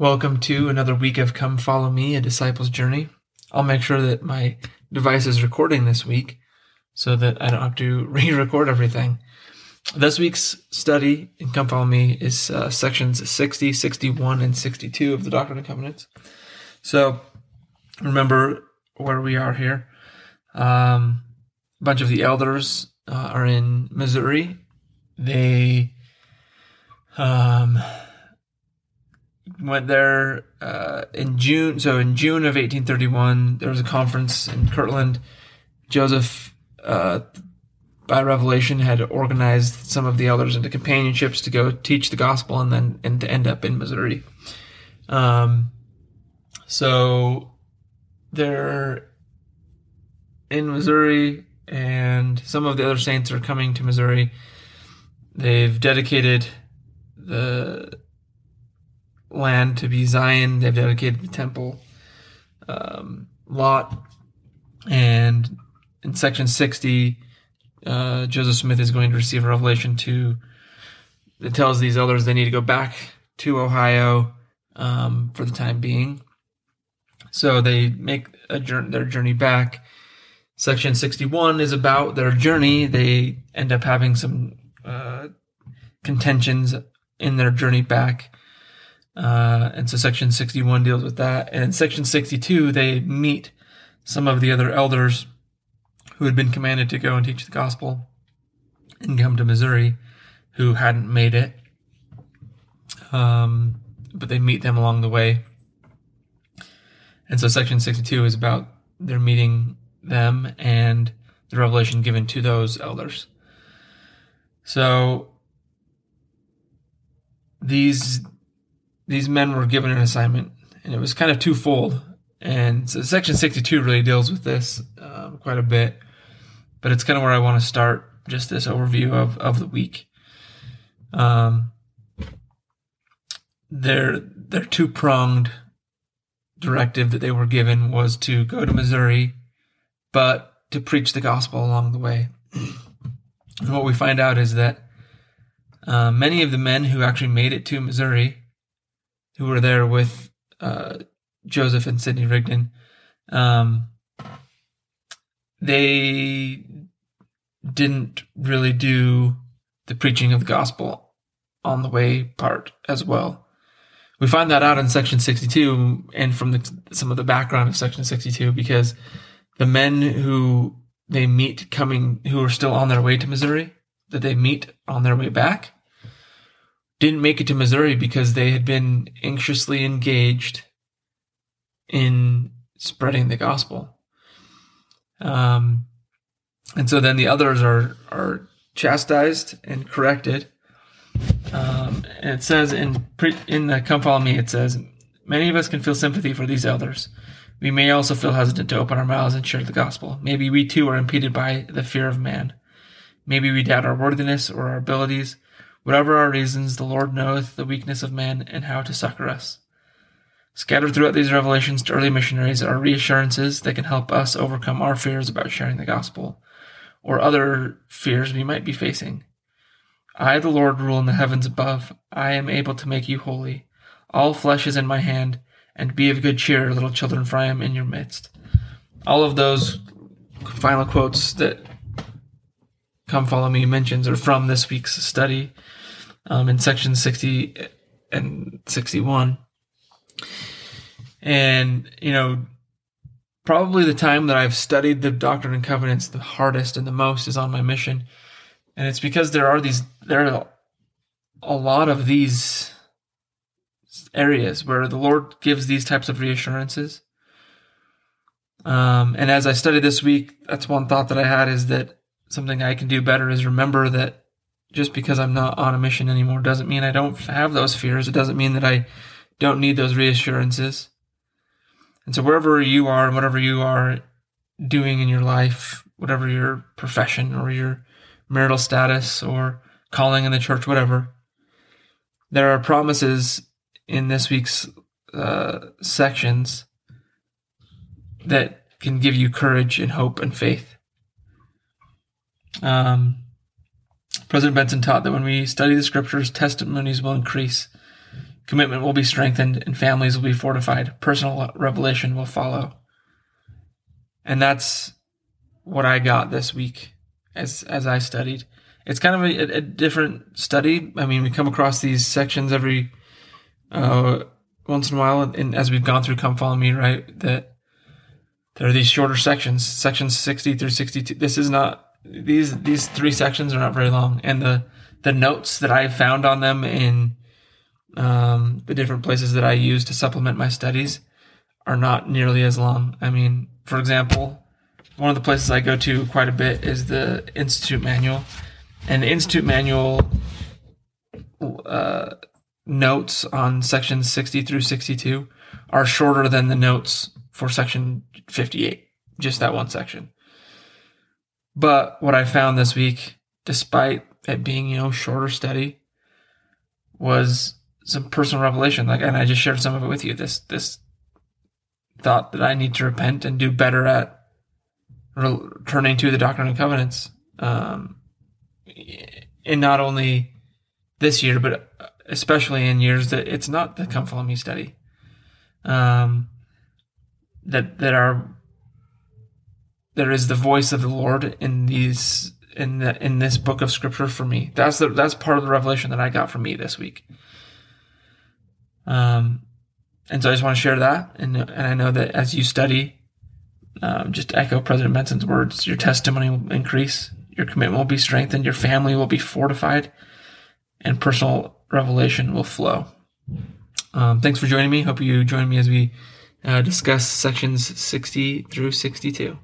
Welcome to another week of Come, Follow Me, A Disciple's Journey. I'll make sure that my device is recording this week so that I don't have to re-record everything. This week's study in Come, Follow Me is sections 60, 61, and 62 of the Doctrine and Covenants. So remember where we are here. A bunch of the elders are in Missouri. They went there in June. So in June of 1831, there was a conference in Kirtland. Joseph, by revelation, had organized some of the elders into companionships to go teach the gospel and to end up in Missouri. So they're in Missouri, and some of the other saints are coming to Missouri. They've dedicated the land to be Zion. They've dedicated the temple lot. And in section 60, Joseph Smith is going to receive a revelation that tells these elders they need to go back to Ohio for the time being. So they make their journey back. Section 61 is about their journey. They end up having some contentions in their journey back. And so section 61 deals with that. And in section 62, they meet some of the other elders who had been commanded to go and teach the gospel and come to Missouri, who hadn't made it. But they meet them along the way. And so section 62 is about their meeting them and the revelation given to those elders. So these men were given an assignment, and it was kind of twofold. And so section 62 really deals with this quite a bit, but it's kind of where I want to start, just this overview of the week. Their two-pronged directive that they were given was to go to Missouri, but to preach the gospel along the way. And what we find out is that many of the men who actually made it to Missouri, who were there with Joseph and Sidney Rigdon, they didn't really do the preaching of the gospel on the way part as well. We find that out in section 62 and from some of the background of section 62, because the men who they meet who are still on their way to Missouri, that they meet on their way back, didn't make it to Missouri because they had been anxiously engaged in spreading the gospel. And so then the others are chastised and corrected. And it says in the Come Follow Me, it says, many of us can feel sympathy for these elders. We may also feel hesitant to open our mouths and share the gospel. Maybe we too are impeded by the fear of man. Maybe we doubt our worthiness or our abilities. Whatever our reasons, the Lord knoweth the weakness of man and how to succor us. Scattered throughout these revelations to early missionaries are reassurances that can help us overcome our fears about sharing the gospel, or other fears we might be facing. I, the Lord, rule in the heavens above. I am able to make you holy. All flesh is in my hand, and be of good cheer, little children, for I am in your midst. All of those final quotes that Come Follow Me mentions are from this week's study in section 60 and 61. And, probably the time that I've studied the Doctrine and Covenants the hardest and the most is on my mission. And it's because there are a lot of these areas where the Lord gives these types of reassurances. And as I studied this week, that's one thought that I had, is that something I can do better is remember that just because I'm not on a mission anymore doesn't mean I don't have those fears. It doesn't mean that I don't need those reassurances. And so wherever you are and whatever you are doing in your life, whatever your profession or your marital status or calling in the church, whatever, there are promises in this week's sections that can give you courage and hope and faith. President Benson taught that when we study the scriptures, testimonies will increase. Commitment will be strengthened, and families will be fortified. Personal revelation will follow. And that's what I got this week as I studied. It's kind of a different study. I mean, we come across these sections every once in a while, and as we've gone through Come, Follow Me, right, that there are these shorter sections, sections 60 through 62. This is not... These three sections are not very long, and the notes that I found on them in the different places that I use to supplement my studies are not nearly as long. I mean, for example, one of the places I go to quite a bit is the Institute Manual, and the Institute Manual notes on sections 60 through 62 are shorter than the notes for section 58, just that one section. But what I found this week, despite it being, shorter study, was some personal revelation. And I just shared some of it with you. This thought that I need to repent and do better at returning to the Doctrine and Covenants, and not only this year, but especially in years that it's not the Come Follow Me study. There is the voice of the Lord in this book of Scripture for me. That's part of the revelation that I got from me this week. And so I just want to share that, and I know that as you study, just echo President Benson's words: your testimony will increase, your commitment will be strengthened, your family will be fortified, and personal revelation will flow. Thanks for joining me. Hope you join me as we discuss sections 60 through 62.